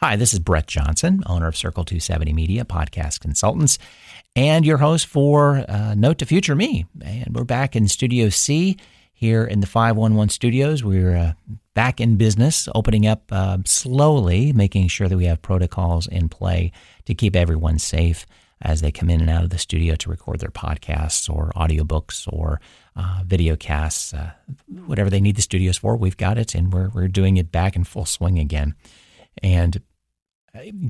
Hi, this is Brett Johnson, owner of Circle 270 Media Podcast Consultants, and your host for Note to Future Me. And we're back in Studio C here in the 511 Studios. We're back in business, opening up slowly, making sure that we have protocols in play to keep everyone safe as they come in and out of the studio to record their podcasts or audiobooks or video casts, whatever they need the studios for. We've got it, and we're doing it back in full swing again. And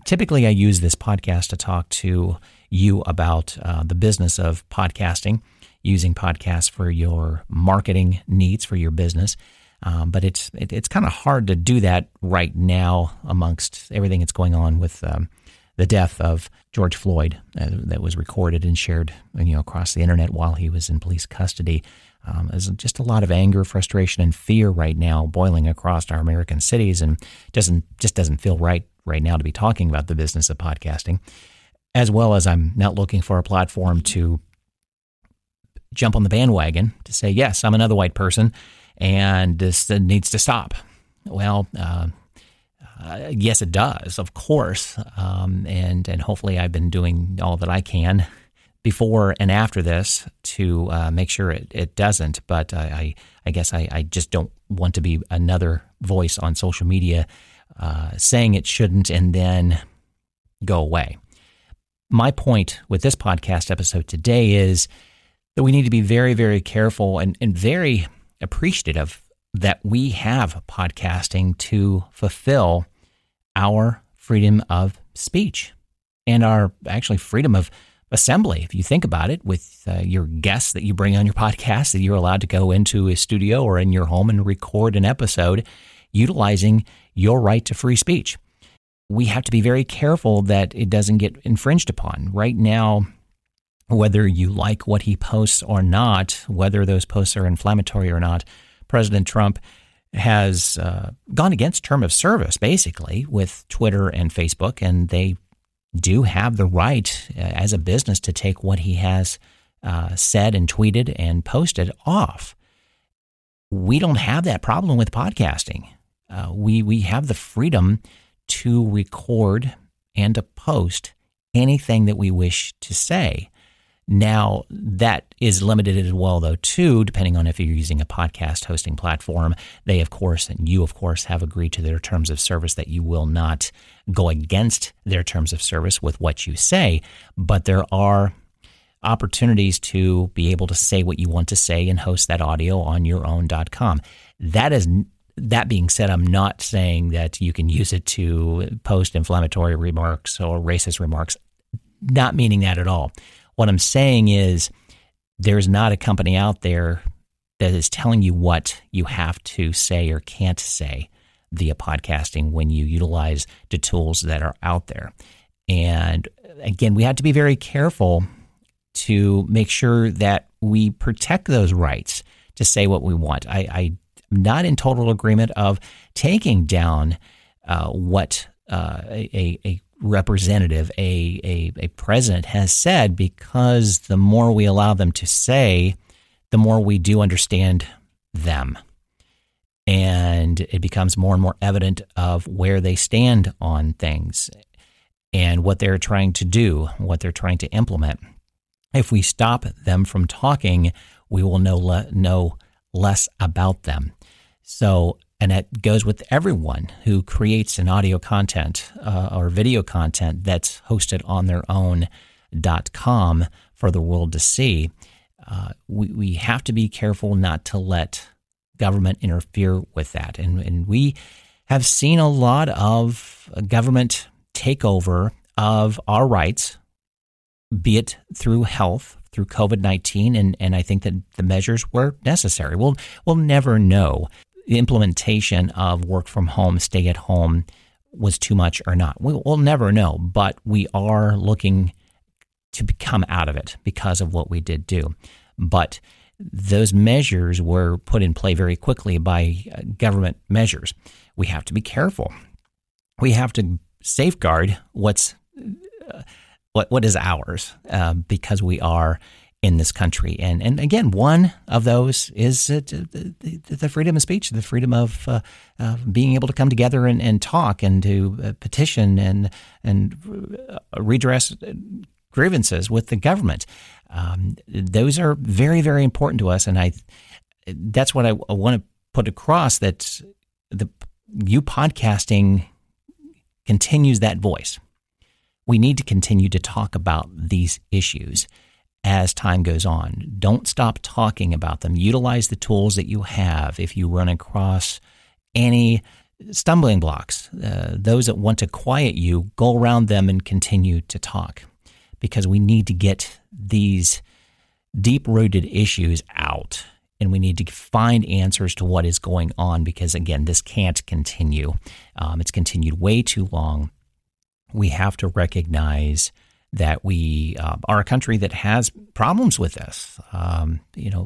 typically I use this podcast to talk to you about the business of podcasting, using podcasts for your marketing needs for your business. But it's kind of hard to do that right now amongst everything that's going on with the death of George Floyd that was recorded and shared across the internet while he was in police custody. There's just a lot of anger, frustration, and fear right now boiling across our American cities, and doesn't feel right now to be talking about the business of podcasting, as well as I'm not looking for a platform to jump on the bandwagon to say, yes, I'm another white person, and this needs to stop. Well, yes, it does, of course, and hopefully I've been doing all that I can before and after this to make sure it doesn't. But I guess I just don't want to be another voice on social media saying it shouldn't and then go away. My point with this podcast episode today is that we need to be very, very careful and very appreciative that we have podcasting to fulfill our freedom of speech and our actually freedom of assembly, if you think about it, with your guests that you bring on your podcast, that you're allowed to go into a studio or in your home and record an episode, utilizing your right to free speech. We have to be very careful that it doesn't get infringed upon. Right now, whether you like what he posts or not, whether those posts are inflammatory or not, President Trump has gone against terms of service, basically, with Twitter and Facebook, and they do have the right as a business to take what he has said and tweeted and posted off. We don't have that problem with podcasting. We have the freedom to record and to post anything that we wish to say. Now, that is limited as well, though, too, depending on if you're using a podcast hosting platform. They, of course, and you, of course, have agreed to their terms of service that you will not go against their terms of service with what you say. But there are opportunities to be able to say what you want to say and host that audio on your own.com. That being said, I'm not saying that you can use it to post inflammatory remarks or racist remarks. Not meaning that at all. What I'm saying is there's not a company out there that is telling you what you have to say or can't say via podcasting when you utilize the tools that are out there. And again, we have to be very careful to make sure that we protect those rights to say what we want. I'm not in total agreement of taking down what a representative, a president has said, because the more we allow them to say, the more we do understand them. And it becomes more and more evident of where they stand on things and what they're trying to do, what they're trying to implement. If we stop them from talking, we will know less about them. And that goes with everyone who creates an audio content or video content that's hosted on their own.com for the world to see. We have to be careful not to let government interfere with that. And we have seen a lot of government takeover of our rights, be it through health, through COVID-19, and I think that the measures were necessary. We'll never know. The implementation of work from home, stay at home was too much or not. We'll never know, but we are looking to come out of it because of what we did do. But those measures were put in play very quickly by government measures. We have to be careful. We have to safeguard what is ours because we are in this country. And again, one of those is the freedom of speech, the freedom of being able to come together and talk and to petition and redress grievances with the government. Those are very, very important to us. And that's what I want to put across, that you podcasting continues that voice. We need to continue to talk about these issues as time goes on. Don't stop talking about them. Utilize the tools that you have. If you run across any stumbling blocks, those that want to quiet you, go around them and continue to talk, because we need to get these deep-rooted issues out, and we need to find answers to what is going on, because, again, this can't continue. It's continued way too long. We have to recognize that we are a country that has problems with this.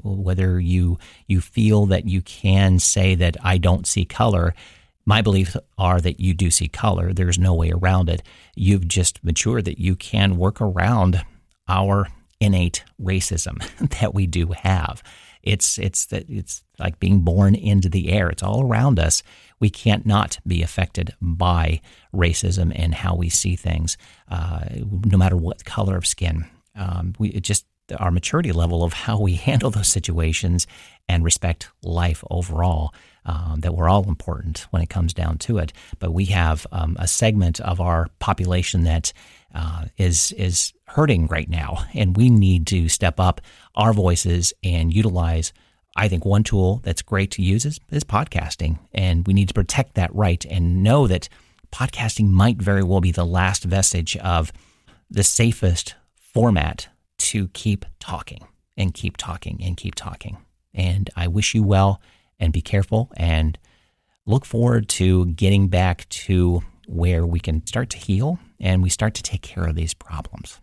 Whether you feel that you can say that I don't see color, my beliefs are that you do see color. There's no way around it. You've just matured that you can work around our innate racism that we do have. It's like being born into the air. It's all around us. We can't not be affected by racism and how we see things, no matter what color of skin. Our maturity level of how we handle those situations and respect life overall, that we're all important when it comes down to it. But we have a segment of our population that is hurting right now, and we need to step up our voices and utilize. I think one tool that's great to use is podcasting, and we need to protect that right and know that podcasting might very well be the last vestige of the safest format to keep talking and keep talking and keep talking. And I wish you well, and be careful, and look forward to getting back to where we can start to heal and we start to take care of these problems.